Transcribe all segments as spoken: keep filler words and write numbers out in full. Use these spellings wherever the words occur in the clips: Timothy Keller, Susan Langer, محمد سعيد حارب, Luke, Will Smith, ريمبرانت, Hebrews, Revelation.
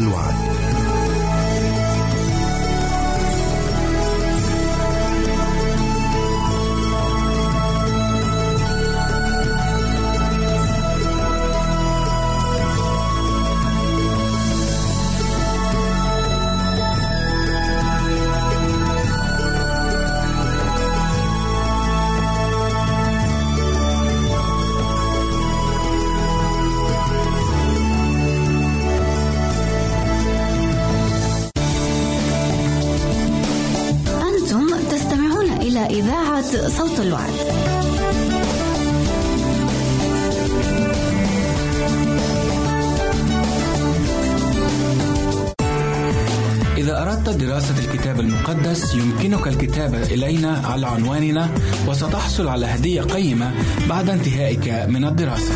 الوعد. إذاعة صوت الوعد. إذا أردت دراسة الكتاب المقدس يمكنك الكتابة إلينا على عنواننا وستحصل على هدية قيمة بعد انتهائك من الدراسة.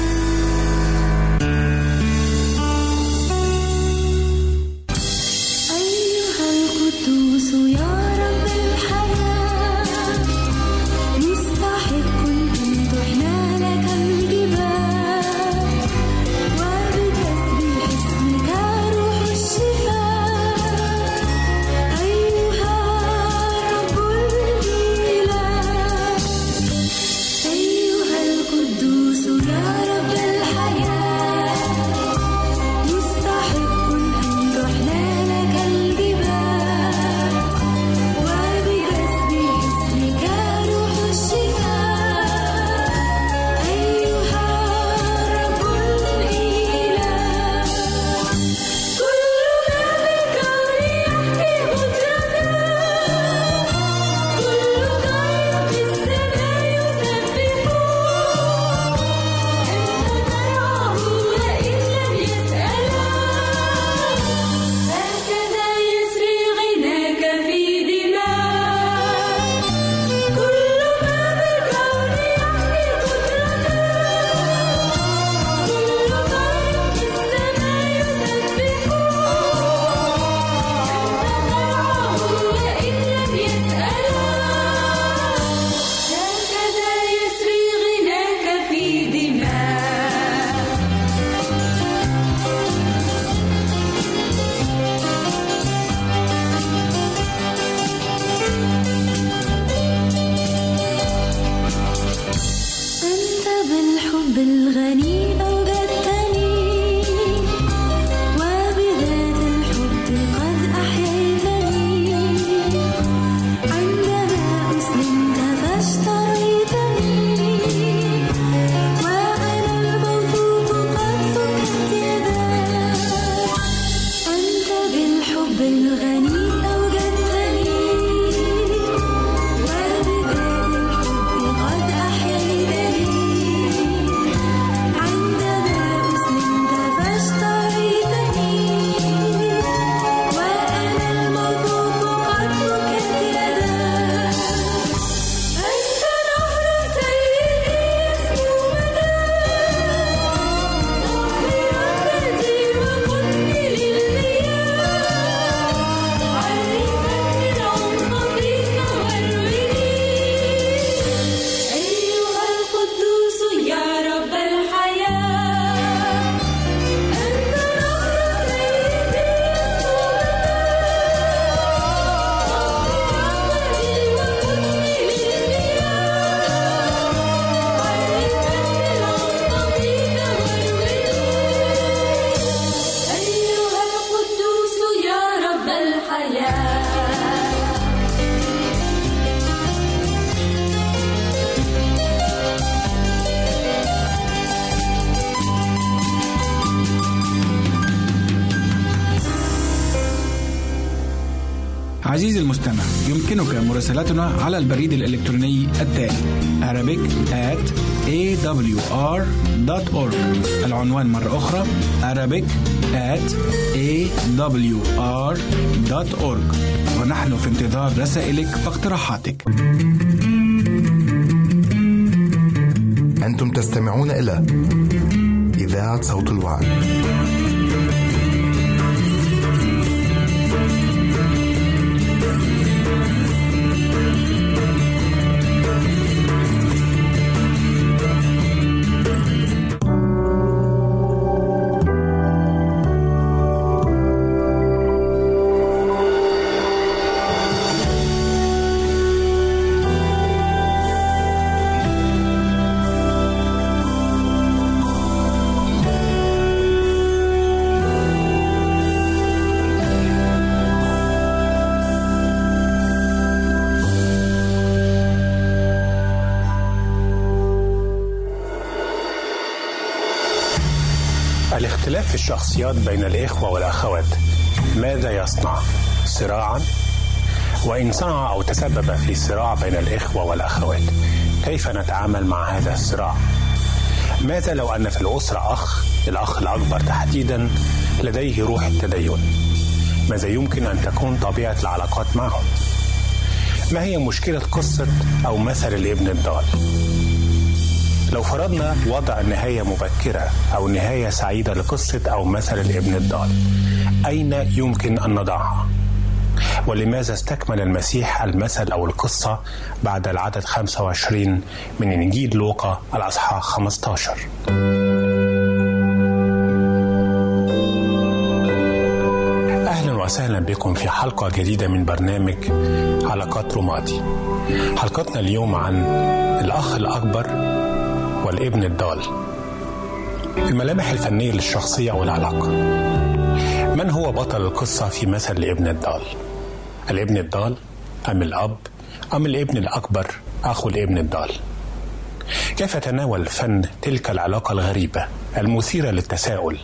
عزيزي المستمع، يمكنك مراسلتنا على البريد الإلكتروني التالي arabic at a w r dot org. العنوان مرة أخرى arabic at a w r dot org، ونحن في انتظار رسائلك واقتراحاتك. أنتم تستمعون إلى إذاعة صوت الوعد. الشخصيات بين الإخوة والأخوات ماذا يصنع؟ صراعا؟ وإن صنع أو تسبب في صراع بين الإخوة والأخوات كيف نتعامل مع هذا الصراع؟ ماذا لو أن في الأسرة أخ، الأخ الأكبر تحديدا، لديه روح التدين؟ ماذا يمكن أن تكون طبيعة العلاقات معه؟ ما هي مشكلة قصة أو مثل الابن الضال؟ لو فرضنا وضع نهاية مبكرة أو نهاية سعيدة لقصة أو مثل الابن الضال، أين يمكن أن نضعها؟ ولماذا استكمل المسيح المثل أو القصة بعد العدد خمسة وعشرين من إنجيل لوقا الأصحاح خمسة عشر؟ وسهلا بكم في حلقة جديدة من برنامج علاقات رمادي. حلقتنا اليوم عن الأخ الأكبر والابن الضال. الملامح الفنية للشخصية والعلاقة. من هو بطل القصة في مثل الابن الضال؟ الابن الضال أم الأب أم الابن الأكبر أخو الابن الضال؟ كيف تناول فن تلك العلاقة الغريبة المثيرة للتساؤل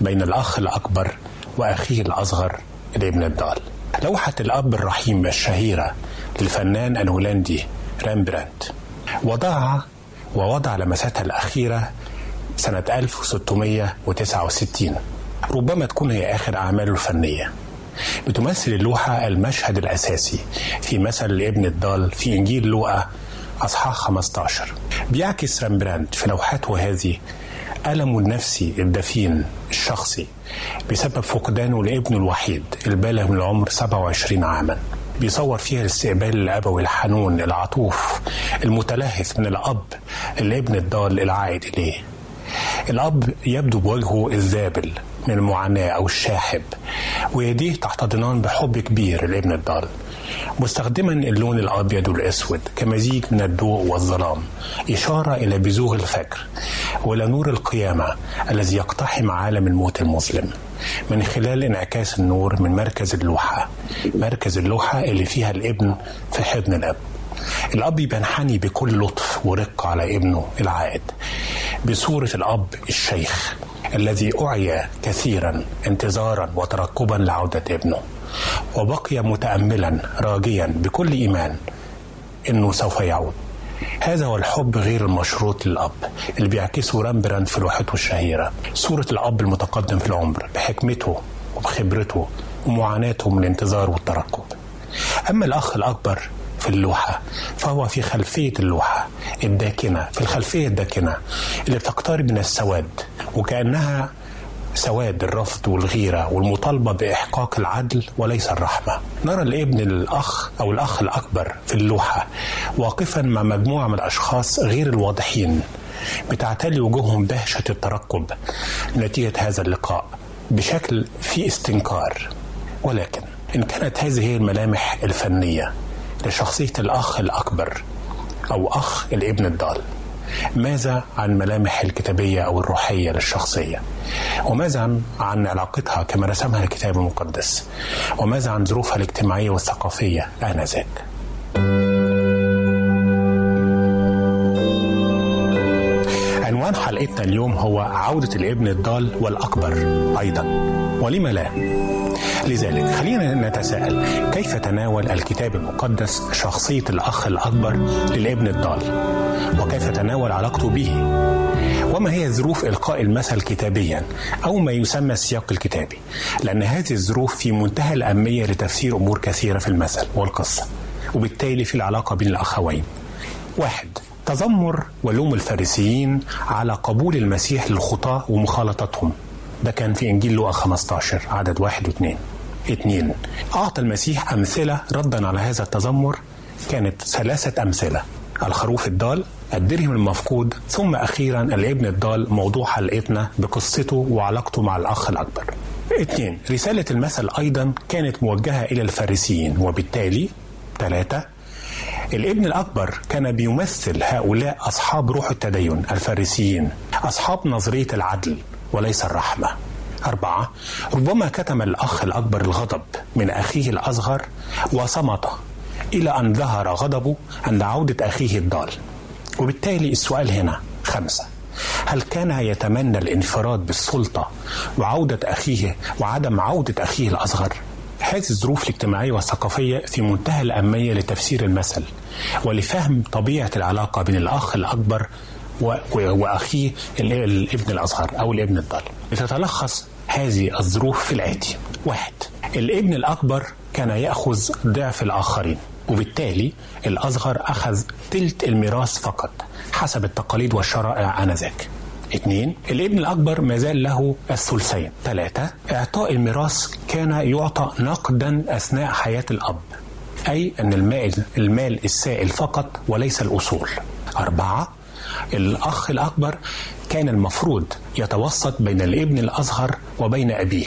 بين الأخ الأكبر وأخيه الأصغر الابن الضال؟ لوحة الأب الرحيم الشهيرة للفنان الهولندي ريمبرانت وضعها ووضع لمساتها الأخيرة سنة ألف وستمائة وتسعة وستين، ربما تكون هي آخر أعماله الفنية. بتمثل اللوحة المشهد الأساسي في مثل الابن الضال في إنجيل لوقا أصحاح خمسة عشر. بيعكس ريمبرانت في لوحاته هذه ألمه النفسي الدفين الشخصي بسبب فقدانه لابنه الوحيد البالغ من العمر سبعة وعشرين عاما. بيصور فيها الاستقبال الأبوي الحنون العطوف المتلهف من الأب الابن الضال العائد إليه. الأب يبدو بوجهه الذابل من المعاناة أو الشاحب، ويديه تحتضنان بحب كبير الابن الضال، مستخدما اللون الأبيض والأسود كمزيج من الضوء والظلام، إشارة إلى بزوغ الفجر ولنور القيامة الذي يقتحم عالم الموت المظلم من خلال انعكاس النور من مركز اللوحة مركز اللوحة اللي فيها الابن في حضن الأب. الأب ينحني بكل لطف ورقة على ابنه العائد بصورة الأب الشيخ الذي أعيا كثيرا انتظارا وترقبا لعودة ابنه، وبقي متأملا راجيا بكل إيمان إنه سوف يعود. هذا هو الحب غير المشروط للأب اللي بيعكسه ريمبرانت في لوحته الشهيرة. صورة الأب المتقدم في العمر بحكمته وبخبرته ومعاناته من الانتظار والترقب. أما الأخ الأكبر في اللوحة فهو في خلفية اللوحة الداكنة في الخلفية الداكنة اللي بتقترب من السواد، وكأنها سواد الرفض والغيرة والمطالبة بإحقاق العدل وليس الرحمة. نرى الابن الأخ أو الأخ الأكبر في اللوحة واقفا مع مجموعة من الأشخاص غير الواضحين، بتعتلي وجوههم دهشة الترقب نتيجة هذا اللقاء بشكل فيه استنكار. ولكن إن كانت هذه هي الملامح الفنية لشخصية الأخ الأكبر أو أخ الابن الضال، ماذا عن ملامح الكتابية أو الروحية للشخصية؟ وماذا عن علاقتها كما رسمها الكتاب المقدس؟ وماذا عن ظروفها الاجتماعية والثقافية آنذاك؟ عنوان حلقتنا اليوم هو عودة الابن الضال والأكبر أيضا، ولما لا؟ لذلك خلينا نتساءل، كيف تناول الكتاب المقدس شخصية الأخ الأكبر للابن الضال؟ وكيف تناول علاقته به؟ وما هي ظروف إلقاء المثل كتابيا أو ما يسمى السياق الكتابي؟ لأن هذه الظروف في منتهى الأهمية لتفسير أمور كثيرة في المثل والقصة، وبالتالي في العلاقة بين الأخوين. واحد، تذمر ولوم الفارسيين على قبول المسيح للخطاة ومخالطتهم. ده كان في إنجيل لوقا خمسة عشر عدد واحد واثنين. اثنين، أعطى المسيح أمثلة ردا على هذا التذمر، كانت ثلاثة أمثلة: الخروف الضال، الدرهم المفقود، ثم أخيرا الابن الضال، موضوع حلقتنا بقصته وعلاقته مع الأخ الأكبر. اثنين، رسالة المثل أيضا كانت موجهة إلى الفارسيين، وبالتالي ثلاثة، الابن الأكبر كان بيمثل هؤلاء أصحاب روح التدين الفارسيين، أصحاب نظرية العدل وليس الرحمة. أربعة، ربما كتم الأخ الأكبر الغضب من أخيه الأصغر وصمت إلى أن ظهر غضبه عند عودة أخيه الضال، وبالتالي السؤال هنا خمسة، هل كان يتمنى الانفراد بالسلطة وعودة أخيه وعدم عودة أخيه الأصغر؟ حيث الظروف الاجتماعية والثقافية في منتهى الأهمية لتفسير المثل ولفهم طبيعة العلاقة بين الأخ الأكبر وأخيه الابن الأصغر أو الابن الضال. لتتلخص هذه الظروف في الآتي: واحد، الابن الأكبر كان يأخذ ضعف الآخرين، وبالتالي الأصغر أخذ تلت الميراث فقط حسب التقاليد والشرائع آنذاك. اثنين، الابن الأكبر ما زال له الثلثين. ثلاثة، إعطاء الميراث كان يعطى نقدا أثناء حياة الأب، أي أن المال, المال السائل فقط وليس الأصول. أربعة، الأخ الأكبر كان المفروض يتوسط بين الابن الأصغر وبين أبيه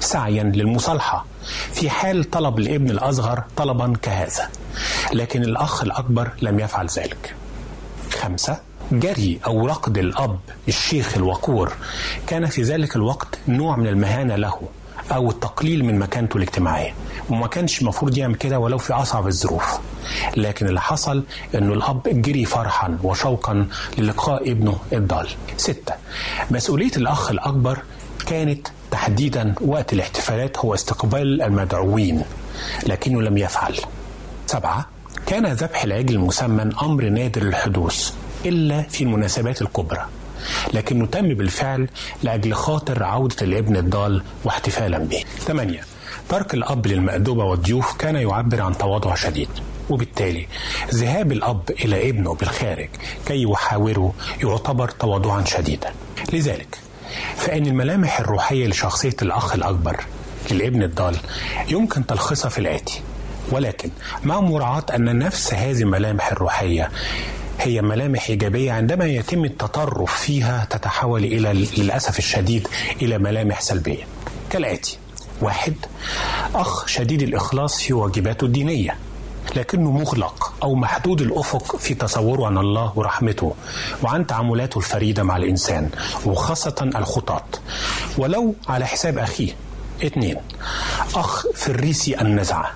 سعيا للمصالحة في حال طلب الابن الأصغر طلبا كهذا، لكن الأخ الأكبر لم يفعل ذلك. خمسة، جري أو رقد الأب الشيخ الوقور كان في ذلك الوقت نوع من المهانة له أو التقليل من مكانته الاجتماعية، وما كانش مفروض يعمل كده ولو في أصعب الظروف، لكن اللي حصل أنه الأب جري فرحا وشوقا للقاء ابنه الضال. ستة، مسؤولية الأخ الأكبر كانت تحديدا وقت الاحتفالات هو استقبال المدعوين، لكنه لم يفعل. سبعة، كان ذبح العجل المسمن أمر نادر الحدوث إلا في المناسبات الكبرى، لكنه تم بالفعل لأجل خاطر عودة الابن الضال واحتفالا به. ثمانية، ترك الأب للمأدبة والضيوف كان يعبر عن تواضع شديد، وبالتالي ذهاب الأب إلى ابنه بالخارج كي يحاوره يعتبر تواضعا شديدا. لذلك فإن الملامح الروحية لشخصية الأخ الأكبر للابن الضال يمكن تلخيصها في الآتي، ولكن مع مراعاة أن نفس هذه الملامح الروحية هي ملامح إيجابية عندما يتم التطرف فيها تتحول إلى للأسف الشديد إلى ملامح سلبية كالآتي: واحد، أخ شديد الإخلاص في واجباته الدينية لكنه مغلق أو محدود الأفق في تصوره عن الله ورحمته وعن تعاملاته الفريدة مع الإنسان وخاصة الخطاة ولو على حساب أخيه. اثنين، أخ فريسي النزعة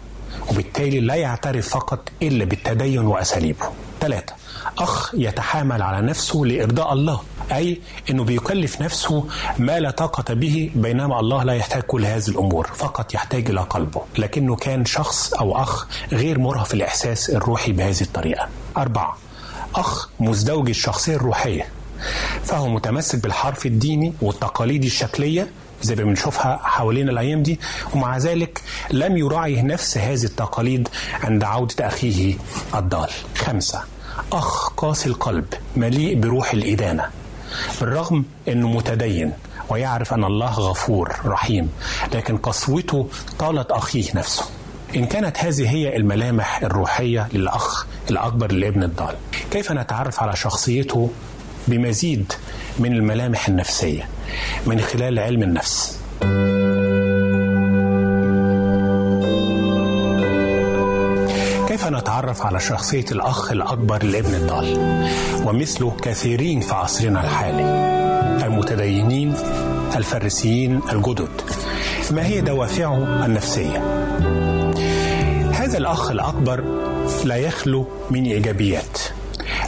وبالتالي لا يعترف فقط إلا بالتدين وأساليبه. ثلاثة، أخ يتحامل على نفسه لإرضاء الله، أي أنه بيكلف نفسه ما لا طاقة به، بينما الله لا يحتاج كل هذه الأمور، فقط يحتاج إلى قلبه، لكنه كان شخص أو أخ غير مرهف الإحساس الروحي بهذه الطريقة. أربعة، أخ مزدوج الشخصية الروحية، فهو متمسك بالحرف الديني والتقاليد الشكلية زي ما بنشوفها حوالين الأيام دي، ومع ذلك لم يراعي نفس هذه التقاليد عند عودة أخيه الضال. خمسة، أخ قاسي القلب مليء بروح الإدانة بالرغم أنه متدين ويعرف أن الله غفور رحيم، لكن قسوته طالت أخيه نفسه. إن كانت هذه هي الملامح الروحية للأخ الأكبر لابن الضال، كيف نتعرف على شخصيته بمزيد من الملامح النفسية من خلال علم النفس؟ كيف نتعرف على شخصية الأخ الأكبر لابن الضال ومثله كثيرين في عصرنا الحالي، المتدينين الفريسيين الجدد؟ ما هي دوافعه النفسية؟ هذا الأخ الأكبر لا يخلو من إيجابيات،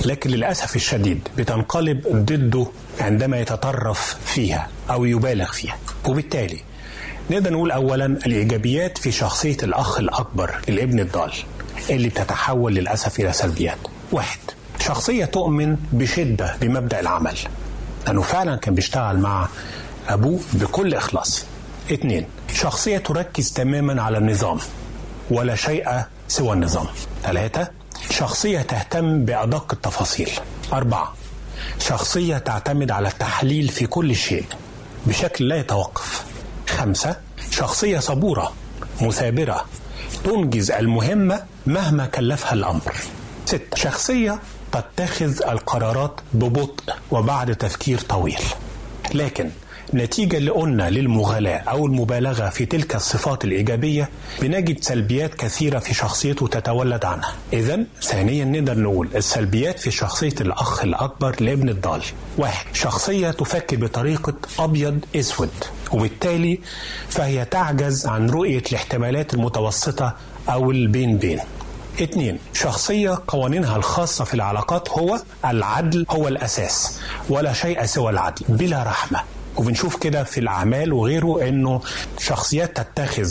لكن للأسف الشديد بتنقلب ضده عندما يتطرف فيها أو يبالغ فيها. وبالتالي نقدر نقول أولا الإيجابيات في شخصية الأخ الأكبر الابن الضال اللي بتتحول للأسف إلى سلبيات. واحد، شخصية تؤمن بشدة بمبدأ العمل، لأنه فعلا كان بيشتغل مع أبوه بكل إخلاص. اثنين، شخصية تركز تماما على النظام ولا شيء سوى النظام. ثلاثة، شخصية تهتم بأدق التفاصيل. أربعة، شخصية تعتمد على التحليل في كل شيء بشكل لا يتوقف. خمسة، شخصية صبورة مثابرة تنجز المهمة مهما كلفها الأمر. ستة، شخصية تتخذ القرارات ببطء وبعد تفكير طويل، لكن نتيجة لقلنا للمغالاة أو المبالغة في تلك الصفات الإيجابية بنجد سلبيات كثيرة في شخصيته تتولد عنها. إذن ثانيا نقدر نقول السلبيات في شخصية الأخ الأكبر لابن الضال: واحد، شخصية تفكر بطريقة أبيض أسود، وبالتالي فهي تعجز عن رؤية الاحتمالات المتوسطة أو البين بين. اتنين، شخصية قوانينها الخاصة في العلاقات هو العدل، هو الأساس، ولا شيء سوى العدل، بلا رحمة. وبنشوف كده في الأعمال وغيره أنه شخصيات تتخذ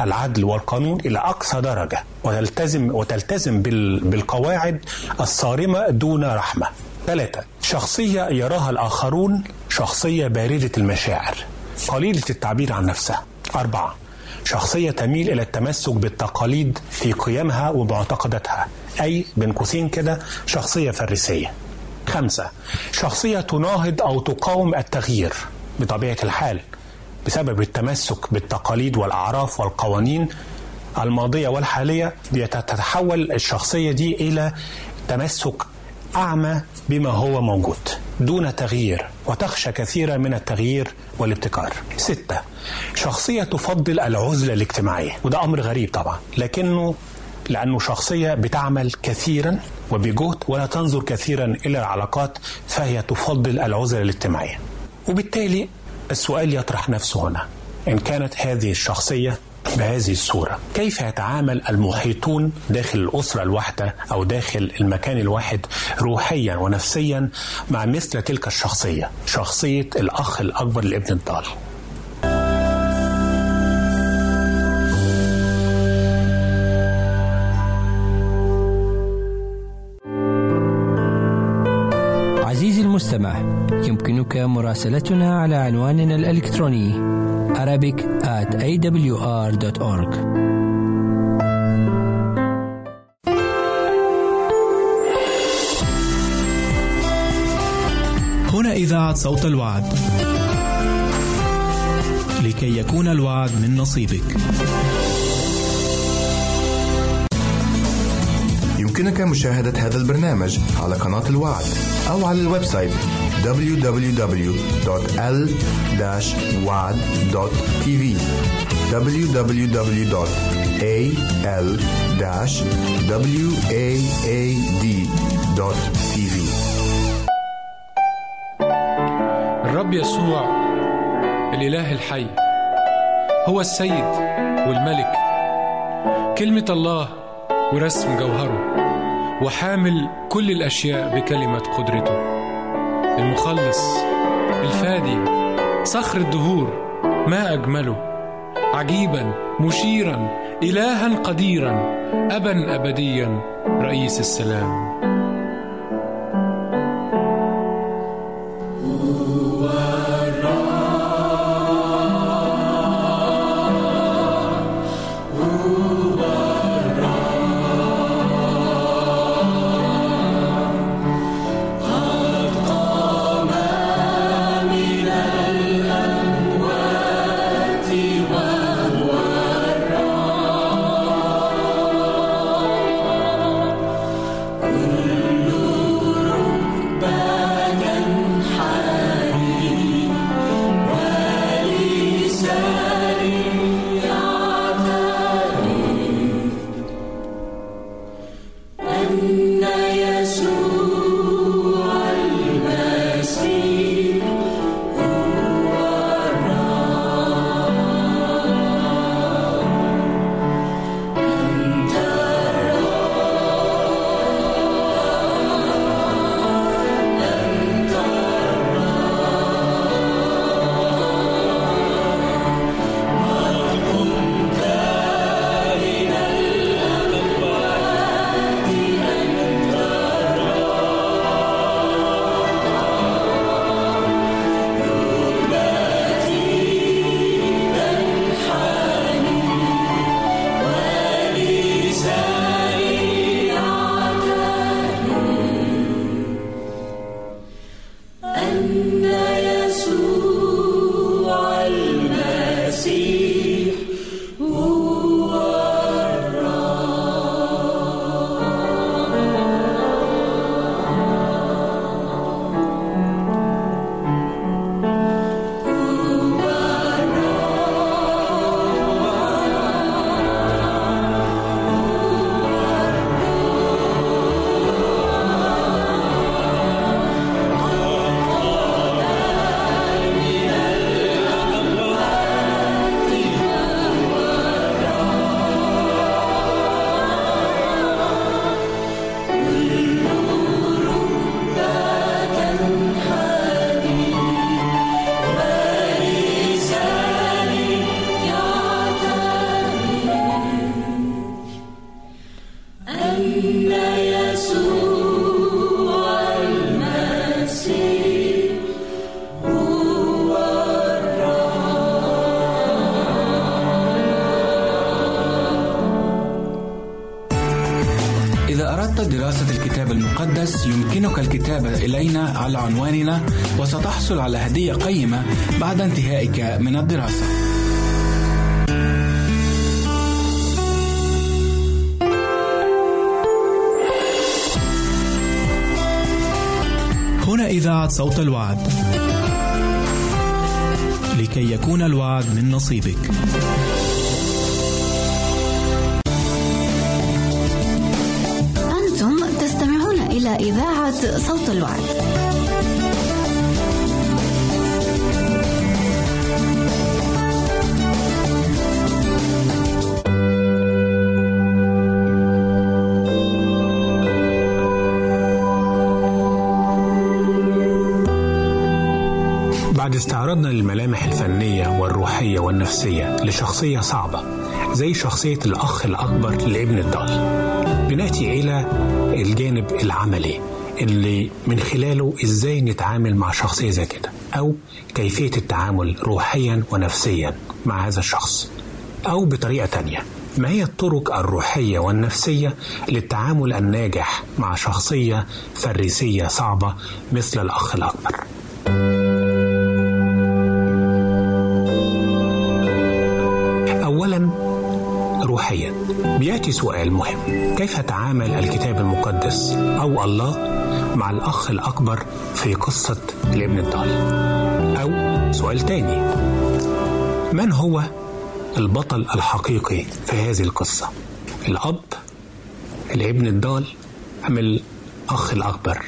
العدل والقانون إلى أقصى درجة وتلتزم, وتلتزم بالقواعد الصارمة دون رحمة. ثلاثة، شخصية يراها الآخرون شخصية باردة المشاعر، قليلة التعبير عن نفسها. أربعة، شخصية تميل إلى التمسك بالتقاليد في قيمها ومعتقداتها، أي بين قوسين كده شخصية فارسية. خمسة، شخصية تناهض أو تقاوم التغيير بطبيعة الحال بسبب التمسك بالتقاليد والأعراف والقوانين الماضية والحالية. بتتحول الشخصية دي إلى تمسك أعمى بما هو موجود دون تغيير، وتخشى كثيرا من التغيير والابتكار. ستة، شخصية تفضل العزلة الاجتماعية، وده أمر غريب طبعا، لكنه لأنه شخصية بتعمل كثيرا وبجهد ولا تنظر كثيرا إلى العلاقات، فهي تفضل العزلة الاجتماعية. وبالتالي السؤال يطرح نفسه هنا، إن كانت هذه الشخصية بهذه الصورة، كيف يتعامل المحيطون داخل الأسرة الواحدة أو داخل المكان الواحد روحيا ونفسيا مع مثل تلك الشخصية، شخصية الأخ الأكبر لابن الضال؟ عزيزي المستمع، يمكنك مراسلتنا على عنواننا الإلكتروني arabic at a w r dot org. هنا إذاعة صوت الوعد، لكي يكون الوعد من نصيبك. يمكنك مشاهدة هذا البرنامج على قناة الوعد أو على الويب سايت double-u double-u double-u dot l dash wad dot t v double-u double-u double-u dot a l dash w a a d dot t v. الرب يسوع الإله الحي هو السيد والملك، كلمة الله ورسم جوهره، وحامل كل الأشياء بكلمة قدرته، المخلص الفادي، صخر الدهور، ما أجمله، عجيبا مشيرا، إلها قديرا، أبا أبديا، رئيس السلام. Amen. أردت دراسة الكتاب المقدس يمكنك الكتابة إلينا على عنواننا وستحصل على هدية قيمة بعد انتهائك من الدراسة. هنا إذاعة صوت الوعد لكي يكون الوعد من نصيبك. إذاعة صوت الوعد. بعد استعراضنا للملامح الفنية والروحية والنفسية لشخصية صعبة زي شخصية الأخ الأكبر لابن الضال، بنأتي إلى الجانب العملي اللي من خلاله إزاي نتعامل مع شخصية زي كده، أو كيفية التعامل روحيا ونفسيا مع هذا الشخص. أو بطريقة تانية، ما هي الطرق الروحية والنفسية للتعامل الناجح مع شخصية فريسية صعبة مثل الأخ الأكبر؟ أولا روحيا، بيأتي سؤال مهم: كيف تعامل الكتاب المقدس أو الله مع الأخ الأكبر في قصة الابن الضال؟ أو سؤال تاني: من هو البطل الحقيقي في هذه القصة؟ الأب، الابن الضال، أم الأخ الأكبر؟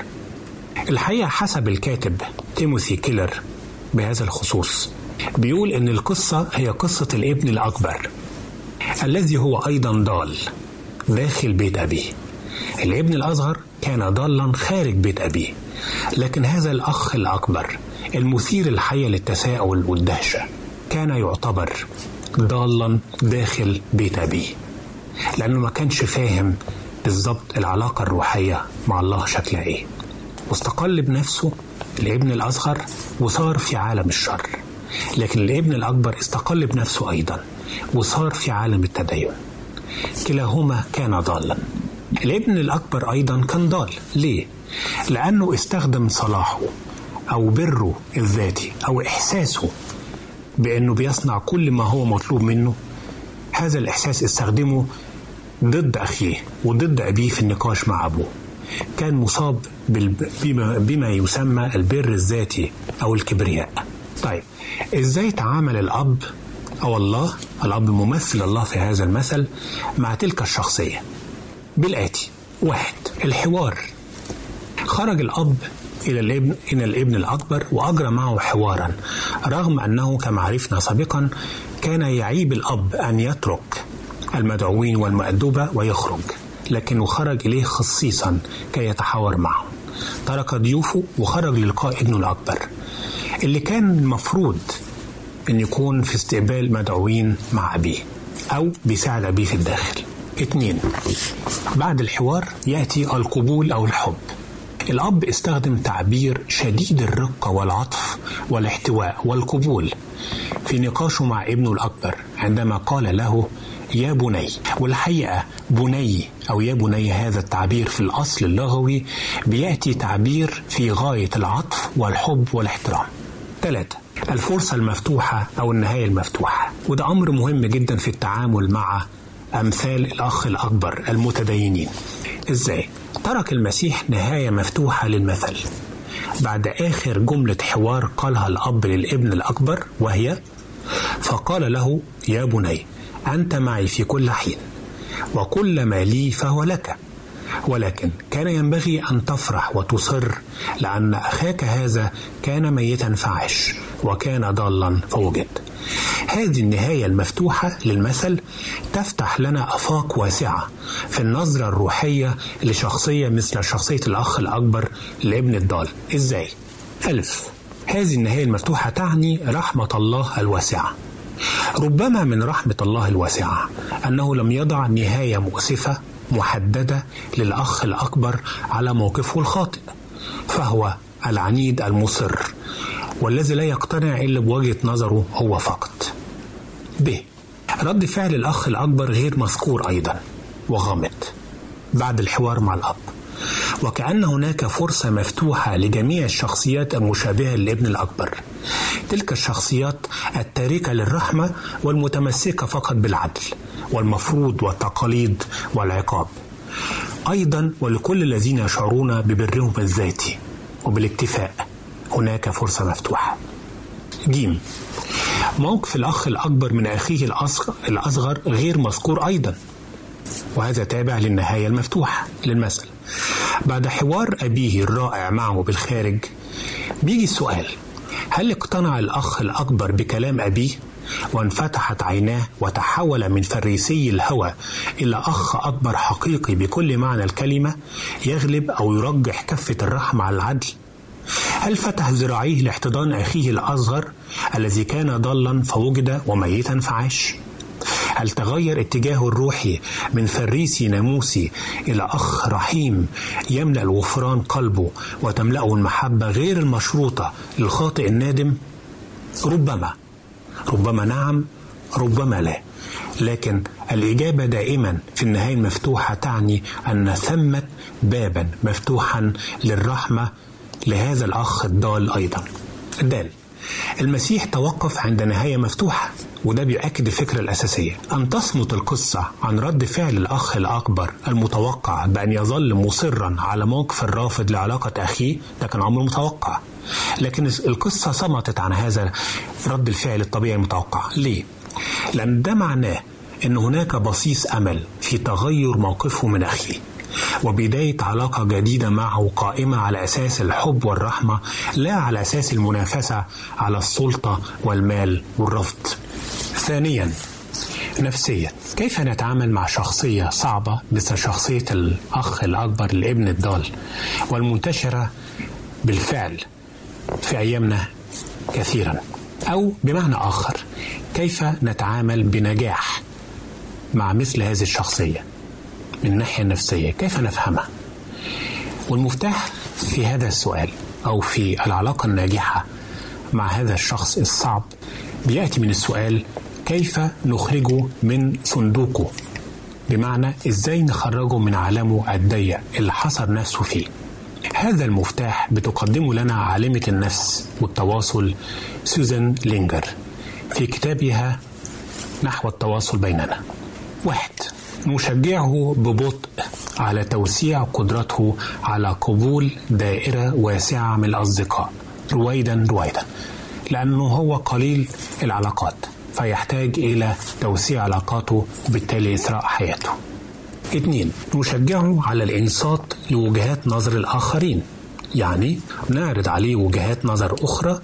الحقيقة حسب الكاتب تيموثي كيلر بهذا الخصوص بيقول إن القصة هي قصة الابن الأكبر الذي هو أيضا ضال داخل بيت أبيه. الابن الأصغر كان ضالا خارج بيت أبيه، لكن هذا الأخ الأكبر المثير الحياة للتساؤل والدهشة كان يعتبر ضالا داخل بيت أبيه، لأنه ما كانش فاهم بالضبط العلاقة الروحية مع الله شكلها إيه، واستقل بنفسه الابن الأصغر وصار في عالم الشر. لكن الابن الأكبر استقل بنفسه أيضا وصار في عالم التدين. كلاهما كان ضالا. الابن الأكبر أيضا كان ضال. ليه؟ لأنه استخدم صلاحه أو بره الذاتي أو إحساسه بأنه بيصنع كل ما هو مطلوب منه. هذا الإحساس استخدمه ضد أخيه وضد أبيه في النقاش مع أبوه. كان مصاب بما, بما يسمى البر الذاتي أو الكبرياء. طيب، إزاي تعامل الأب أو الله، الأب ممثل الله في هذا المثل، مع تلك الشخصية؟ بالآتي: واحد، الحوار. خرج الأب إلى الابن, إلى الابن الأكبر وأجرى معه حوارا، رغم أنه كما عرفنا سابقا كان يعيب الأب أن يترك المدعوين والمأدوبة ويخرج، لكنه خرج إليه خصيصا كي يتحاور معه. ترك ضيوفه وخرج للقاء ابنه الأكبر اللي كان المفروض أن يكون في استقبال مدعوين مع أبيه أو بيساعد أبيه في الداخل. اثنين، بعد الحوار يأتي القبول أو الحب. الأب استخدم تعبير شديد الرقة والعطف والاحتواء والقبول في نقاشه مع ابنه الأكبر عندما قال له: يا بني. والحقيقة بني أو يا بني هذا التعبير في الأصل اللغوي بيأتي تعبير في غاية العطف والحب والاحترام. ثلاثة، الفرصة المفتوحة أو النهاية المفتوحة. وده أمر مهم جدا في التعامل مع أمثال الأخ الأكبر المتدينين. إزاي؟ ترك المسيح نهاية مفتوحة للمثل بعد آخر جملة حوار قالها الأب للابن الأكبر، وهي: فقال له: يا بني، أنت معي في كل حين، وكل ما لي فهو لك، ولكن كان ينبغي أن تفرح وتصر، لأن أخاك هذا كان ميتا فعش، وكان ضالا فوجد. هذه النهاية المفتوحة للمثل تفتح لنا آفاق واسعة في النظرة الروحية لشخصية مثل شخصية الأخ الأكبر لابن الضال. إزاي؟ ألف، هذه النهاية المفتوحة تعني رحمة الله الواسعة. ربما من رحمة الله الواسعة أنه لم يضع نهاية مؤسفة محددة للأخ الأكبر على موقفه الخاطئ، فهو العنيد المصر والذي لا يقتنع إلا بوجهة نظره هو فقط. ب، رد فعل الأخ الأكبر غير مذكور أيضا وغامض. بعد الحوار مع الأب، وكأن هناك فرصة مفتوحة لجميع الشخصيات المشابهة للابن الأكبر، تلك الشخصيات التاركة للرحمة والمتمسكة فقط بالعدل والمفروض والتقاليد والعقاب، أيضا ولكل الذين يشعرون ببرهم الذاتي وبالاكتفاء. هناك فرصة مفتوحة. جيم، موقف الأخ الأكبر من أخيه الأصغر غير مذكور أيضا، وهذا تابع للنهاية المفتوحة للمسألة. بعد حوار أبيه الرائع معه بالخارج بيجي السؤال: هل اقتنع الأخ الأكبر بكلام أبيه وانفتحت عيناه وتحول من فريسي الهوى إلى أخ أكبر حقيقي بكل معنى الكلمة، يغلب أو يرجح كفة الرحمة على العدل؟ هل فتح ذراعيه لاحتضان أخيه الأصغر الذي كان ضالا فوجد وميتا فعاش؟ هل تغير اتجاهه الروحي من فريسي ناموسي إلى أخ رحيم يملأ الغفران قلبه وتملأه المحبة غير المشروطة للخاطئ النادم؟ ربما، ربما نعم، ربما لا، لكن الإجابة دائما في النهاية المفتوحة تعني أن ثمة بابا مفتوحا للرحمة لهذا الأخ الضال أيضا الضال. المسيح توقف عند نهاية مفتوحة، وده بيؤكد الفكرة الأساسية أن تصمت القصة عن رد فعل الأخ الأكبر المتوقع بأن يظل مصرا على موقف الرافض لعلاقة أخيه. ده كان أمر متوقع، لكن القصة صمتت عن هذا رد الفعل الطبيعي المتوقع. ليه؟ لأن ده معناه أن هناك بصيص أمل في تغير موقفه من أخيه وبداية علاقة جديدة معه قائمة على أساس الحب والرحمة، لا على أساس المنافسة على السلطة والمال والرفض. ثانيا، نفسيا، كيف نتعامل مع شخصية صعبة مثل شخصية الأخ الأكبر الابن الضال والمنتشرة بالفعل في أيامنا كثيرا؟ أو بمعنى آخر، كيف نتعامل بنجاح مع مثل هذه الشخصية من الناحية النفسية؟ كيف نفهمها؟ والمفتاح في هذا السؤال أو في العلاقة الناجحة مع هذا الشخص الصعب بيأتي من السؤال: كيف نخرجه من صندوقه؟ بمعنى إزاي نخرجه من عالمه الضيق اللي حصر نفسه فيه. هذا المفتاح بتقدمه لنا عالمة النفس والتواصل سوزان لينجر في كتابها نحو التواصل بيننا. واحد، نشجعه ببطء على توسيع قدرته على قبول دائرة واسعة من الأصدقاء رويدا رويدا، لأنه هو قليل العلاقات فيحتاج إلى توسيع علاقاته وبالتالي إثراء حياته. اثنين، نشجعه على الإنصات لوجهات نظر الآخرين، يعني نعرض عليه وجهات نظر أخرى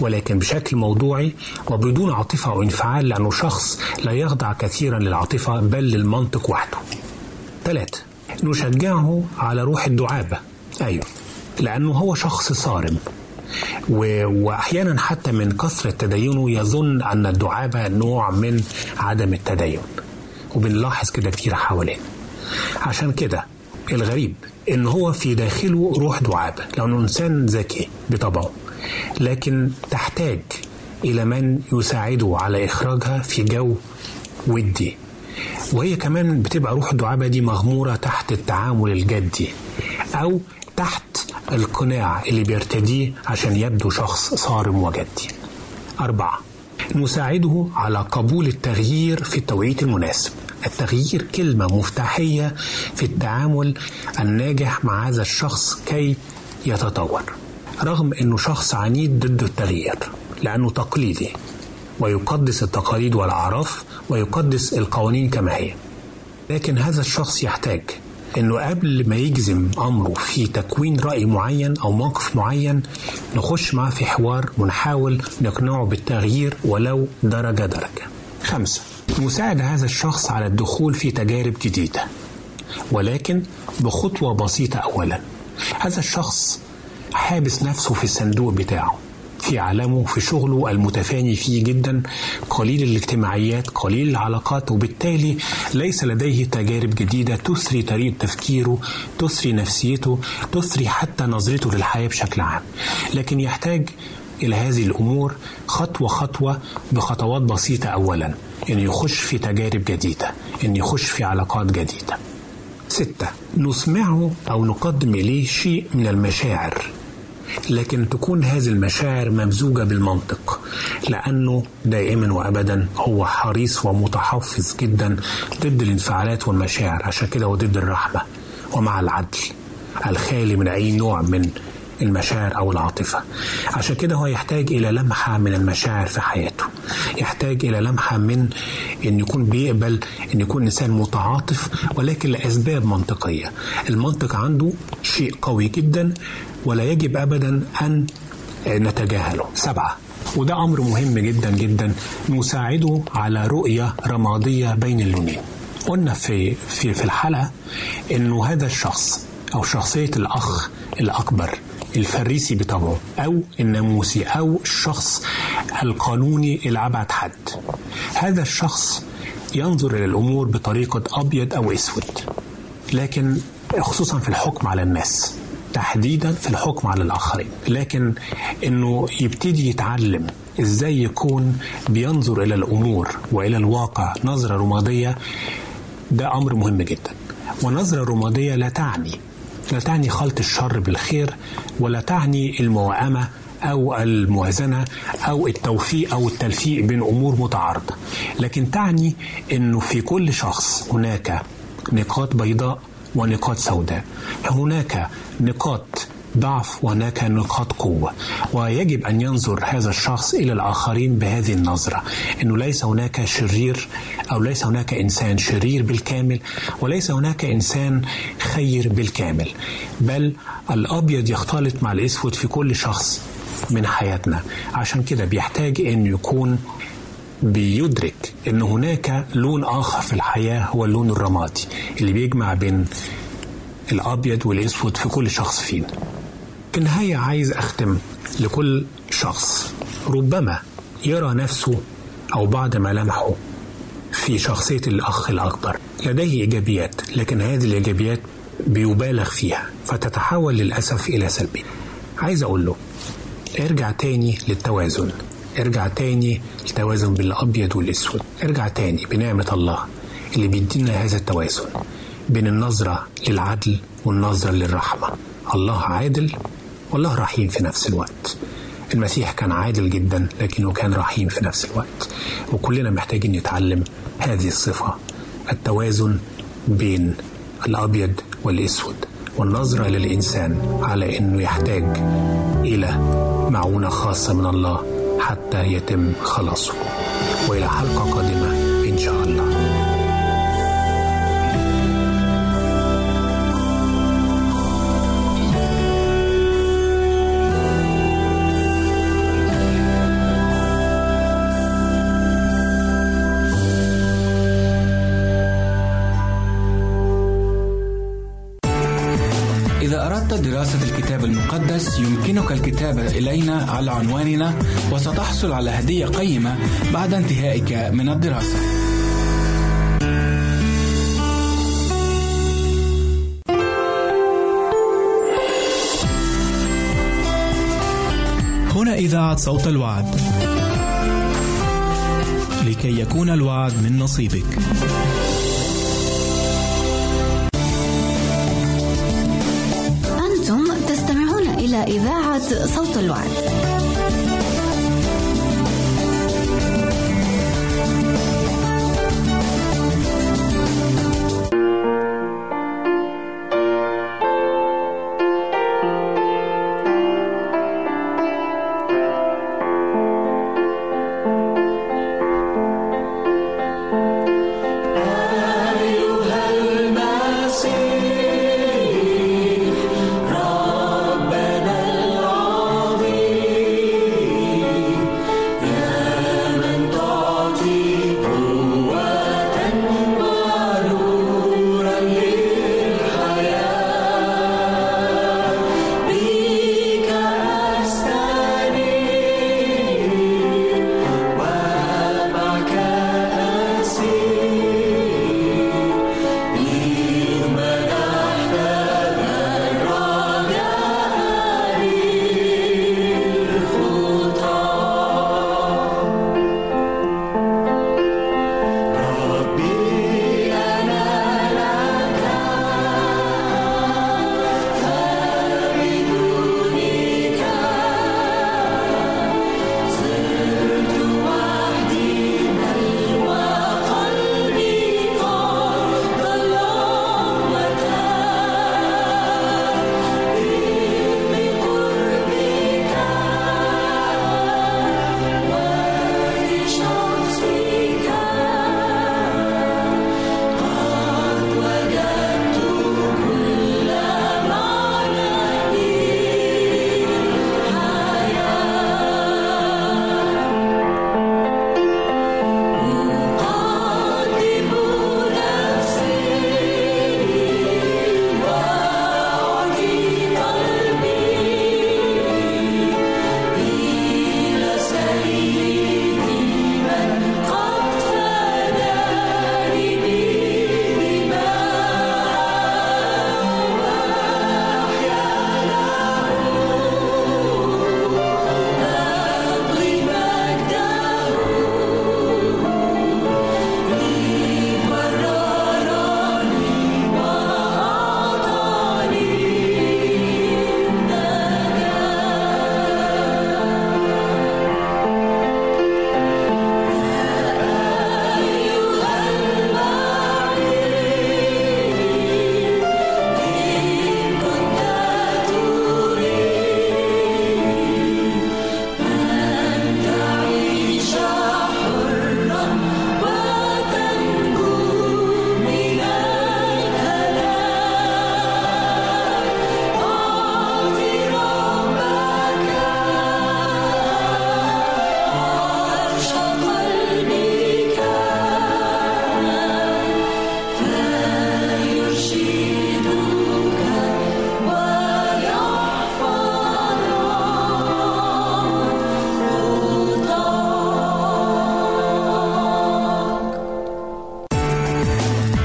ولكن بشكل موضوعي وبدون عاطفة أو انفعال، لأنه شخص لا يخضع كثيرا للعاطفة بل للمنطق وحده. ثلاثة، نشجعه على روح الدعابة، أيوه، لأنه هو شخص صارم و... وأحيانا حتى من كثرة تدينه يظن أن الدعابة نوع من عدم التدين، وبنلاحظ كده كتير حوالينا. عشان كده الغريب إن هو في داخله روح دعابة لأنه إنسان ذكي بطبعه، لكن تحتاج إلى من يساعده على إخراجها في جو ودي، وهي كمان بتبقى روح الدعابة دي مغمورة تحت التعامل الجدي أو تحت القناع اللي بيرتديه عشان يبدو شخص صارم وجدي. أربعة، نساعده على قبول التغيير في التوقيت المناسب. التغيير كلمة مفتاحية في التعامل الناجح مع هذا الشخص كي يتطور، رغم أنه شخص عنيد ضد التغيير لأنه تقليدي ويقدس التقاليد والأعراف ويقدس القوانين كما هي، لكن هذا الشخص يحتاج أنه قبل ما يجزم أمره في تكوين رأي معين أو موقف معين نخش معه في حوار ونحاول نقنعه بالتغيير ولو درجة درجة. خمسة، نساعد هذا الشخص على الدخول في تجارب جديدة ولكن بخطوة بسيطة أولا. هذا الشخص حابس نفسه في الصندوق بتاعه، في عالمه، في شغله المتفاني فيه جدا، قليل الاجتماعيات، قليل العلاقات، وبالتالي ليس لديه تجارب جديدة تثري طريقة تفكيره، تثري نفسيته، تثري حتى نظرته للحياة بشكل عام، لكن يحتاج إلى هذه الأمور خطوة خطوة بخطوات بسيطة أولا، إن يخش في تجارب جديدة، إن يخش في علاقات جديدة. ستة، نسمعه أو نقدم إليه شيء من المشاعر، لكن تكون هذه المشاعر ممزوجة بالمنطق، لأنه دائما وأبدا هو حريص ومتحفظ جدا ضد الانفعالات والمشاعر، عشان كده هو ضد الرحمة ومع العدل الخالي من أي نوع من المشاعر أو العاطفة. عشان كده هو يحتاج إلى لمحة من المشاعر في حياته، يحتاج إلى لمحة من أن يكون بيقبل أن يكون إنسان متعاطف، ولكن لأسباب منطقية. المنطق عنده شيء قوي جدا ولا يجب أبدا أن نتجاهله. سبعة، وده أمر مهم جدا جدا، نساعده على رؤية رمادية بين اللونين. قلنا في, في, في الحلقة أنه هذا الشخص أو شخصية الأخ الأكبر الفريسي بطبعه أو الناموسي أو الشخص القانوني الأبعد حد، هذا الشخص ينظر إلى الأمور بطريقة أبيض أو أسود، لكن خصوصا في الحكم على الناس، تحديدا في الحكم على الآخرين. لكن أنه يبتدي يتعلم إزاي يكون بينظر إلى الأمور وإلى الواقع نظرة رمادية، ده أمر مهم جدا. ونظرة رمادية لا تعني لا تعني خلط الشر بالخير، ولا تعني الموائمة أو الموازنة أو التوفيق أو التلفيق بين أمور متعارضة، لكن تعني أنه في كل شخص هناك نقاط بيضاء ونقاط سوداء، هناك نقاط ضعف وهناك نقاط قوة، ويجب أن ينظر هذا الشخص إلى الآخرين بهذه النظرة، أنه ليس هناك شرير أو ليس هناك إنسان شرير بالكامل وليس هناك إنسان خير بالكامل، بل الأبيض يختلط مع الأسود في كل شخص من حياتنا. عشان كده بيحتاج أن يكون بيدرك أن هناك لون آخر في الحياة، هو اللون الرمادي اللي بيجمع بين الأبيض والأسود في كل شخص فينا. في النهاية عايز أختم لكل شخص ربما يرى نفسه أو بعض ملامحه في شخصية الأخ الأكبر، لديه إيجابيات لكن هذه الإيجابيات بيبالغ فيها فتتحول للأسف إلى سلبية. عايز أقول له ارجع تاني للتوازن، ارجع تاني للتوازن بالأبيض والأسود، ارجع تاني بنعمة الله اللي بيدينا هذا التوازن بين النظرة للعدل والنظرة للرحمة. الله عادل والله رحيم في نفس الوقت. المسيح كان عادل جدا لكنه كان رحيم في نفس الوقت، وكلنا محتاجين نتعلم هذه الصفة، التوازن بين الأبيض والأسود، والنظرة للإنسان على أنه يحتاج إلى معونة خاصة من الله حتى يتم خلاصه. وإلى حلقة قادمة إن شاء الله. دراسة الكتاب المقدس يمكنك الكتابة إلينا على عنواننا، وستحصل على هدية قيمة بعد انتهائك من الدراسة. هنا إذاعة صوت الوعد، لكي يكون الوعد من نصيبك. إذاعة صوت الوعد.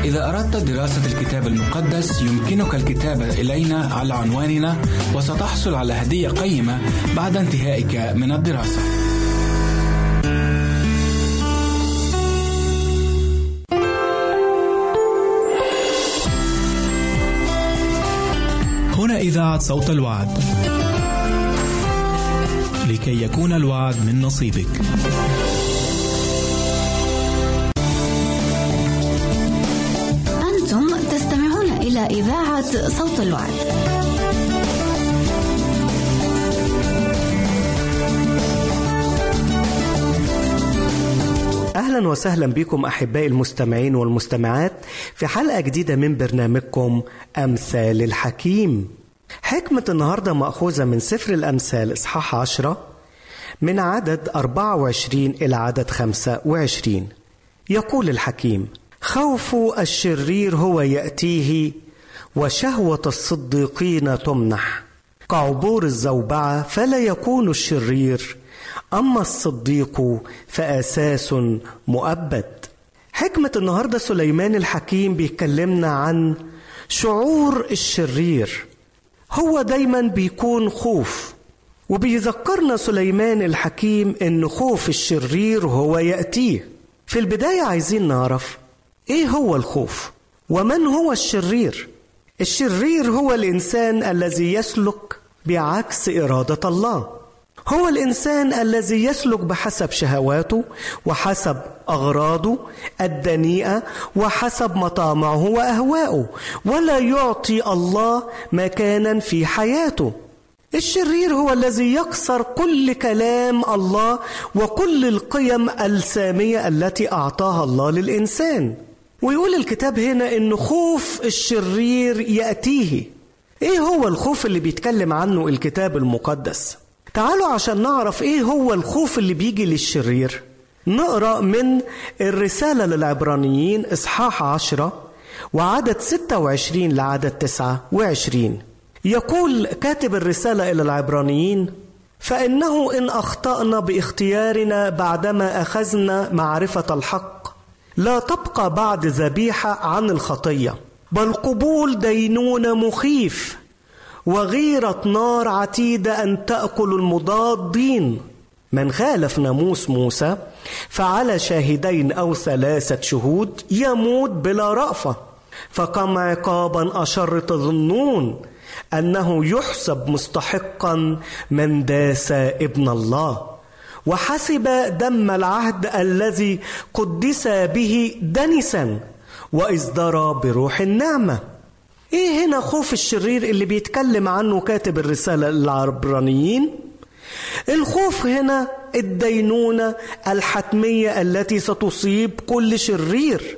إذا أردت دراسة الكتاب المقدس يمكنك الكتابة إلينا على عنواننا، وستحصل على هدية قيمة بعد انتهائك من الدراسة. هنا إذاعة صوت الوعد، لكي يكون الوعد من نصيبك. أنتم تستمعون إلى إذاعة صوت الوعد. أهلا وسهلا بكم أحبائي المستمعين والمستمعات في حلقة جديدة من برنامجكم أمثال الحكيم. حكمة النهاردة مأخوذة من سفر الأمثال إصحاح عشرة من عدد أربعة وعشرين إلى عدد خمسة وعشرين. يقول الحكيم: خوف الشرير هو يأتيه، وشهوة الصديقين تمنح كعبور الزوبعة، فلا يكون الشرير، أما الصديق فأساس مؤبد. حكمة النهاردة سليمان الحكيم بيكلمنا عن شعور الشرير، هو دايما بيكون خوف. وبيذكرنا سليمان الحكيم إن خوف الشرير هو يأتيه. في البداية عايزين نعرف إيه هو الخوف ومن هو الشرير. الشرير هو الإنسان الذي يسلك بعكس إرادة الله، هو الإنسان الذي يسلك بحسب شهواته وحسب أغراضه الدنيئة وحسب مطامعه وأهواءه، ولا يعطي الله مكانا في حياته. الشرير هو الذي يكسر كل كلام الله وكل القيم السامية التي أعطاها الله للإنسان. ويقول الكتاب هنا إن خوف الشرير يأتيه. إيه هو الخوف اللي بيتكلم عنه الكتاب المقدس؟ تعالوا عشان نعرف إيه هو الخوف اللي بيجي للشرير نقرأ من الرسالة للعبرانيين إصحاح عشرة وعدد ستة وعشرين لعدد تسعة وعشرين. يقول كاتب الرسالة إلى العبرانيين: فإنه إن أخطأنا باختيارنا بعدما أخذنا معرفة الحق، لا تبقى بعد ذبيحة عن الخطية، بل قبول دينونة مخيف وغيرة نار عتيدة أن تأكل المضادين. من خالف ناموس موسى فعلى شاهدين أو ثلاثة شهود يموت بلا رأفة، فكم عقابا أشر تظنون أنه يحسب مستحقا من داس ابن الله وحسب دم العهد الذي قدس به دنسا وإصدر بروح النعمة. إيه هنا خوف الشرير اللي بيتكلم عنه كاتب الرسالة للعبرانيين؟ الخوف هنا الدينونة الحتمية التي ستصيب كل شرير.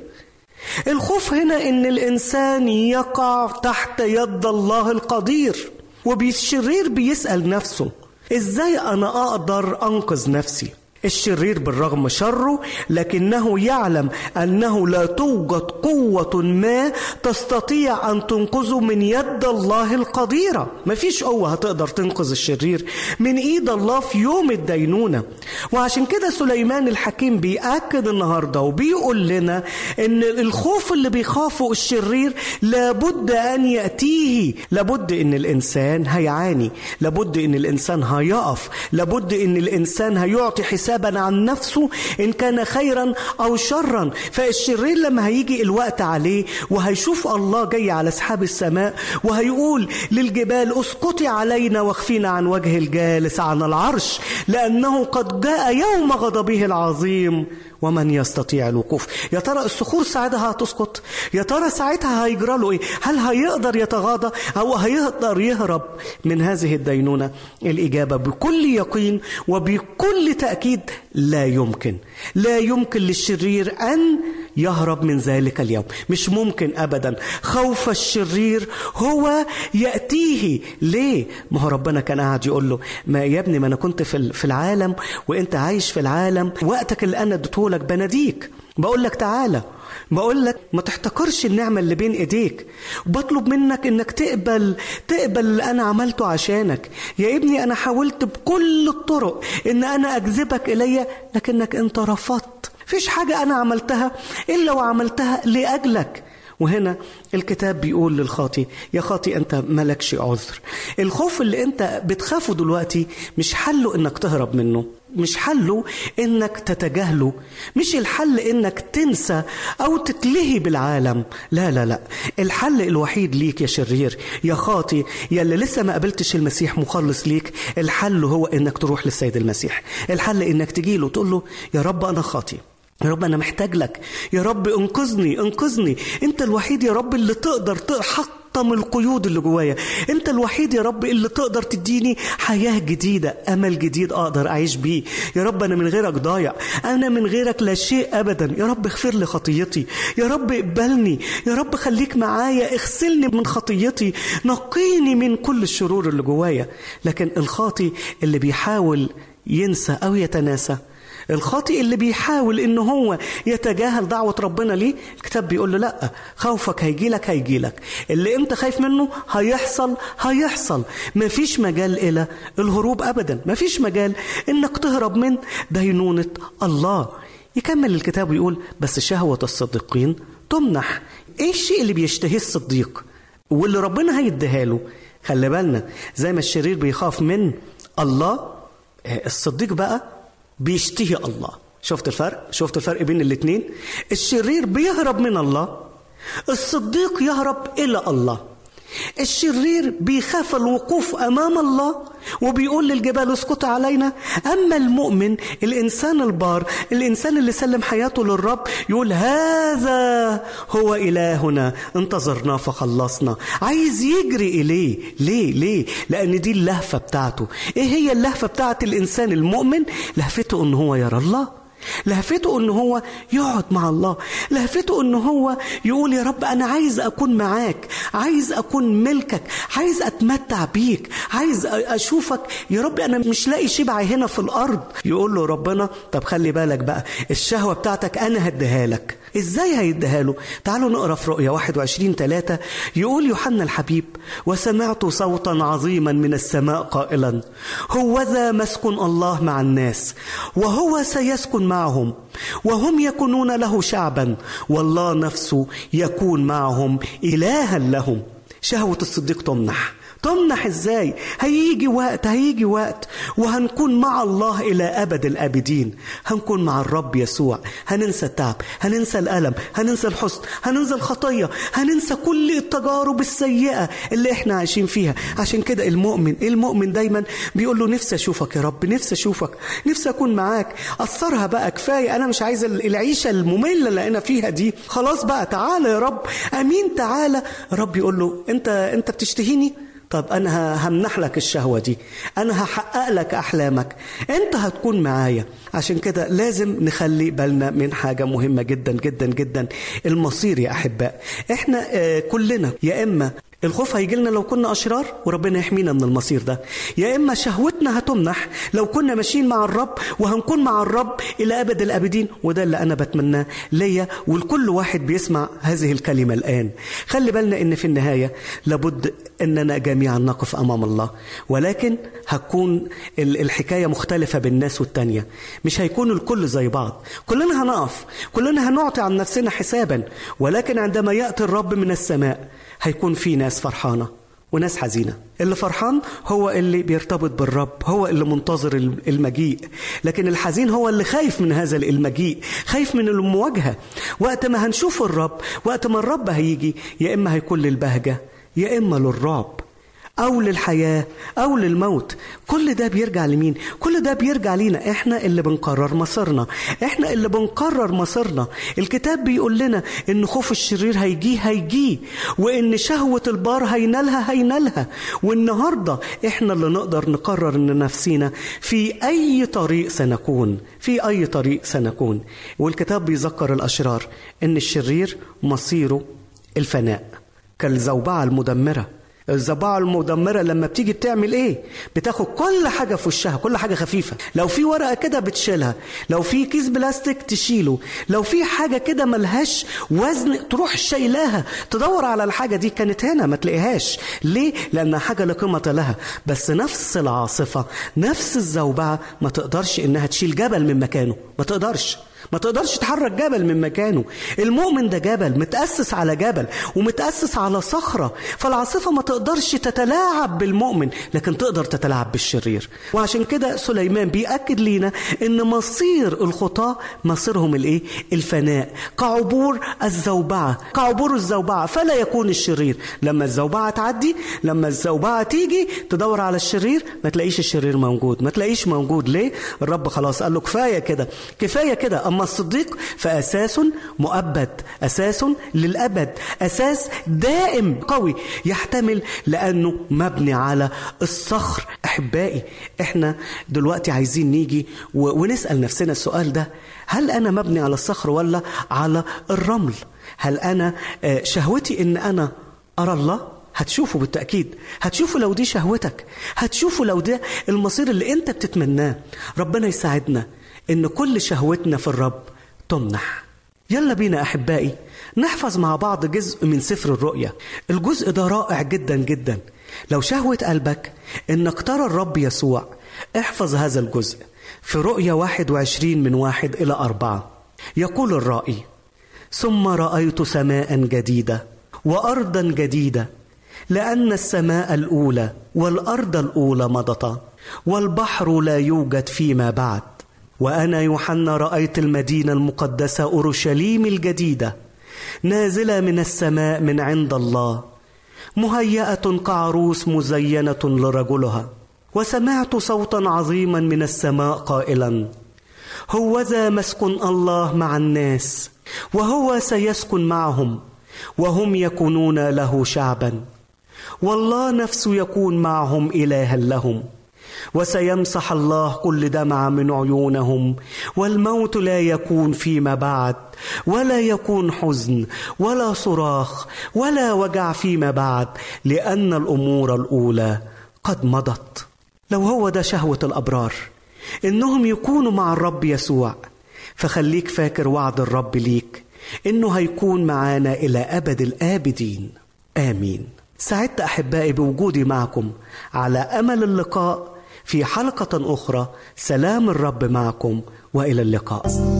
الخوف هنا إن الإنسان يقع تحت يد الله القدير. والشرير بيسأل نفسه: إزاي أنا أقدر أنقذ نفسي؟ الشرير بالرغم شره لكنه يعلم أنه لا توجد قوة ما تستطيع أن تنقذه من يد الله القديرة. مفيش قوة هتقدر تنقذ الشرير من إيد الله في يوم الدينونة. وعشان كده سليمان الحكيم بيأكد النهاردة وبيقول لنا إن الخوف اللي بيخافه الشرير لابد أن يأتيه، لابد إن الإنسان هيعاني، لابد إن الإنسان هيقف، لابد إن الإنسان هيعطي حساب عن نفسه إن كان خيرا أو شرا. فالشرير لما هيجي الوقت عليه وهيشوف الله جاي على سحاب السماء وهيقول للجبال: اسقطي علينا واخفينا عن وجه الجالس على العرش، لأنه قد جاء يوم غضبه العظيم ومن يستطيع الوقوف. يا ترى الصخور ساعتها هتسقط؟ يا ترى ساعتها هيجرى له إيه؟ هل هيقدر يتغاضى أو هيقدر يهرب من هذه الدينونة؟ الإجابة بكل يقين وبكل تأكيد: لا يمكن. لا يمكن للشرير أن يهرب من ذلك اليوم، مش ممكن أبدا. خوف الشرير هو يأتيه. ليه؟ ما هو ربنا كان قاعد يقول له: ما يا ابني، ما أنا كنت في العالم وإنت عايش في العالم، وقتك اللي أنا اديتهولك بناديك، بقول لك تعالى، بقول لك ما تحتقرش النعمة اللي بين ايديك، وبطلب منك انك تقبل تقبل اللي انا عملته عشانك. يا ابني انا حاولت بكل الطرق ان انا اجذبك الي، لكنك انت رفضت. فيش حاجة انا عملتها الا وعملتها لاجلك. وهنا الكتاب بيقول للخاطي: يا خاطي أنت مالكش عذر. الخوف اللي أنت بتخافه دلوقتي مش حله أنك تهرب منه، مش حله أنك تتجاهله، مش الحل أنك تنسى أو تتلهي بالعالم. لا لا لا، الحل الوحيد ليك يا شرير، يا خاطي، يا اللي لسه ما قابلتش المسيح مخلص ليك، الحل هو أنك تروح للسيد المسيح. الحل أنك تجيله وتقول له: يا رب أنا خاطي، يا رب أنا محتاج لك، يا رب انقذني انقذني، أنت الوحيد يا رب اللي تقدر تحطم القيود اللي جوايا، أنت الوحيد يا رب اللي تقدر تديني حياة جديدة، أمل جديد أقدر أعيش بيه. يا رب أنا من غيرك ضايع، أنا من غيرك لا شيء أبدا، يا رب اغفر لي خطيتي، يا رب اقبلني، يا رب خليك معايا، اغسلني من خطيتي، نقيني من كل الشرور اللي جوايا. لكن الخاطي اللي بيحاول ينسى أو يتناسى، الخاطئ اللي بيحاول إن هو يتجاهل دعوة ربنا ليه، الكتاب بيقول له: لأ، خوفك هيجيلك هيجيلك، اللي أنت خايف منه هيحصل هيحصل، مفيش مجال إلى الهروب أبدا، مفيش مجال إنك تهرب من دينونة الله. يكمل الكتاب ويقول: بس شهوة الصديقين تمنح. إيه الشيء اللي بيشتهيه الصديق واللي ربنا هيديها له؟ خلي بالنا، زي ما الشرير بيخاف من الله، الصديق بقى بيشتهي الله. شفت الفرق؟ شفت الفرق بين الاتنين؟ الشرير بيهرب من الله، الصديق يهرب إلى الله. الشرير بيخاف الوقوف أمام الله وبيقول للجبال اسكت علينا، أما المؤمن، الإنسان البار، الإنسان اللي سلم حياته للرب، يقول: هذا هو إلهنا، انتظرنا فخلصنا، عايز يجري إليه. ليه؟ ليه؟ لأن دي اللهفة بتاعته. إيه هي اللهفة بتاعت الإنسان المؤمن؟ لهفته إن هو يرى الله، لهفته إن هو يقعد مع الله، لهفته إن هو يقول: يا رب أنا عايز أكون معاك، عايز أكون ملكك، عايز أتمتع بيك، عايز أشوفك يا رب، أنا مش لاقي شبعي هنا في الأرض. يقول له ربنا: طب خلي بالك بقى، الشهوة بتاعتك أنا هديها لك. إزاي هيديها له؟ تعالوا نقرأ في رؤيا واحد وعشرين ثلاثة. يقول يوحنا الحبيب: وسمعت صوتا عظيما من السماء قائلا: هوذا مسكن الله مع الناس، وهو سيسكن معهم، وهم يكونون له شعبا، والله نفسه يكون معهم إلها لهم. شهوة الصديق تمنح. تمنح إزاي؟ هيجي وقت، هيجي وقت وهنكون مع الله إلى أبد الأبدين، هنكون مع الرب يسوع، هننسى التعب، هننسى الألم، هننسى الحزن، هننسى الخطية، هننسى كل التجارب السيئة اللي احنا عايشين فيها. عشان كده المؤمن المؤمن دايما بيقول له: نفسي أشوفك يا رب، نفسي أشوفك، نفسي أكون معاك، أثرها بقى كفاية، أنا مش عايز العيشة المملة اللي أنا فيها دي، خلاص بقى، تعالى يا رب، أمين تعالى. رب يقول له: أنت أنت بتشتهيني؟ طب أنا همنح لك الشهوة دي، أنا هحقق لك أحلامك، أنت هتكون معايا. عشان كده لازم نخلي بالنا من حاجة مهمة جدا جدا جدا، المصير يا أحباء. إحنا آه كلنا يا إما الخوف هيجيلنا لو كنا أشرار وربنا يحمينا من المصير ده، يا إما شهوتنا هتمنح لو كنا ماشيين مع الرب، وهنكون مع الرب إلى أبد الأبدين. وده اللي أنا بتمناه ليا ولكل واحد بيسمع هذه الكلمة الآن. خلي بالنا إن في النهاية لابد أننا جميعا نقف أمام الله، ولكن هتكون الحكاية مختلفة بالناس والتانية، مش هيكون الكل زي بعض. كلنا هنقف، كلنا هنعطي عن نفسنا حسابا، ولكن عندما يأتي الرب من السماء هيكون في ناس فرحانة وناس حزينة. اللي فرحان هو اللي بيرتبط بالرب، هو اللي منتظر المجيء، لكن الحزين هو اللي خايف من هذا المجيء، خايف من المواجهة. وقت ما هنشوف الرب، وقت ما الرب هيجي، يا إما هيكون للبهجة، يا إما للرعب، أو للحياة، أو للموت. كل ده بيرجع لمين؟ كل ده بيرجع لينا، إحنا اللي بنقرر مصيرنا، إحنا اللي بنقرر مصيرنا. الكتاب بيقول لنا إن خوف الشرير هيجيه هيجيه، وإن شهوة البار هينالها هينالها. والنهاردة إحنا اللي نقدر نقرر إن نفسينا في أي طريق سنكون، في أي طريق سنكون. والكتاب بيذكر الأشرار إن الشرير مصيره الفناء، كالزوبعة المدمرة. الزباعة المدمرة لما بتيجي بتعمل ايه؟ بتاخد كل حاجة في وشها، كل حاجة خفيفة، لو في ورقة كده بتشيلها، لو في كيس بلاستيك تشيله، لو في حاجة كده ملهاش وزن تروح شايلاها، تدور على الحاجة دي، كانت هنا ما تلاقيهاش. ليه؟ لأنها حاجة لا قيمة لها. بس نفس العاصفة، نفس الزوبعة ما تقدرش إنها تشيل جبل من مكانه، ما تقدرش، ما تقدرش تحرك جبل من مكانه. المؤمن ده جبل متأسس على جبل ومتأسس على صخرة، فالعاصفة ما تقدرش تتلاعب بالمؤمن، لكن تقدر تتلاعب بالشرير. وعشان كده سليمان بيأكد لينا ان مصير الخطاة مصيرهم الايه؟ الفناء، كعبور الزوبعة، كعبور الزوبعة. فلا يكون الشرير لما الزوبعة تعدي، لما الزوبعة تيجي تدور على الشرير ما تلاقيش الشرير موجود، ما تلاقيش موجود. ليه؟ الرب خلاص قال له كفاية كده، كفاية كده. أما الصديق فأساس مؤبد، أساس للأبد، أساس دائم قوي يحتمل لأنه مبني على الصخر. أحبائي، إحنا دلوقتي عايزين نيجي ونسأل نفسنا السؤال ده: هل أنا مبني على الصخر ولا على الرمل؟ هل أنا شهوتي إن أنا أرى الله؟ هتشوفه بالتأكيد، هتشوفه لو دي شهوتك، هتشوفه لو ده المصير اللي أنت بتتمناه. ربنا يساعدنا إن كل شهوتنا في الرب تمنح. يلا بينا أحبائي نحفظ مع بعض جزء من سفر الرؤيا. الجزء ده رائع جدا جدا. لو شهوة قلبك إنك ترى الرب يسوع، احفظ هذا الجزء في رؤيا واحد وعشرين من واحد إلى أربعة. يقول الرائي: ثم رأيت سماء جديدة وأرضا جديدة، لأن السماء الأولى والأرض الأولى مضتا، والبحر لا يوجد فيما بعد. وأنا يوحنا رأيت المدينة المقدسة أورشليم الجديدة نازلة من السماء من عند الله، مهيئة كعروس مزينة لرجلها. وسمعت صوتا عظيما من السماء قائلا: هوذا مسكن الله مع الناس، وهو سيسكن معهم، وهم يكونون له شعبا، والله نفسه يكون معهم إلها لهم، وسيمسح الله كل دمعة من عيونهم، والموت لا يكون فيما بعد، ولا يكون حزن ولا صراخ ولا وجع فيما بعد، لأن الأمور الأولى قد مضت. لو هو ده شهوة الأبرار إنهم يكونوا مع الرب يسوع، فخليك فاكر وعد الرب ليك إنه هيكون معانا إلى أبد الآبدين. آمين. سعدت أحبائي بوجودي معكم، على أمل اللقاء في حلقة أخرى. سلام الرب معكم، وإلى اللقاء.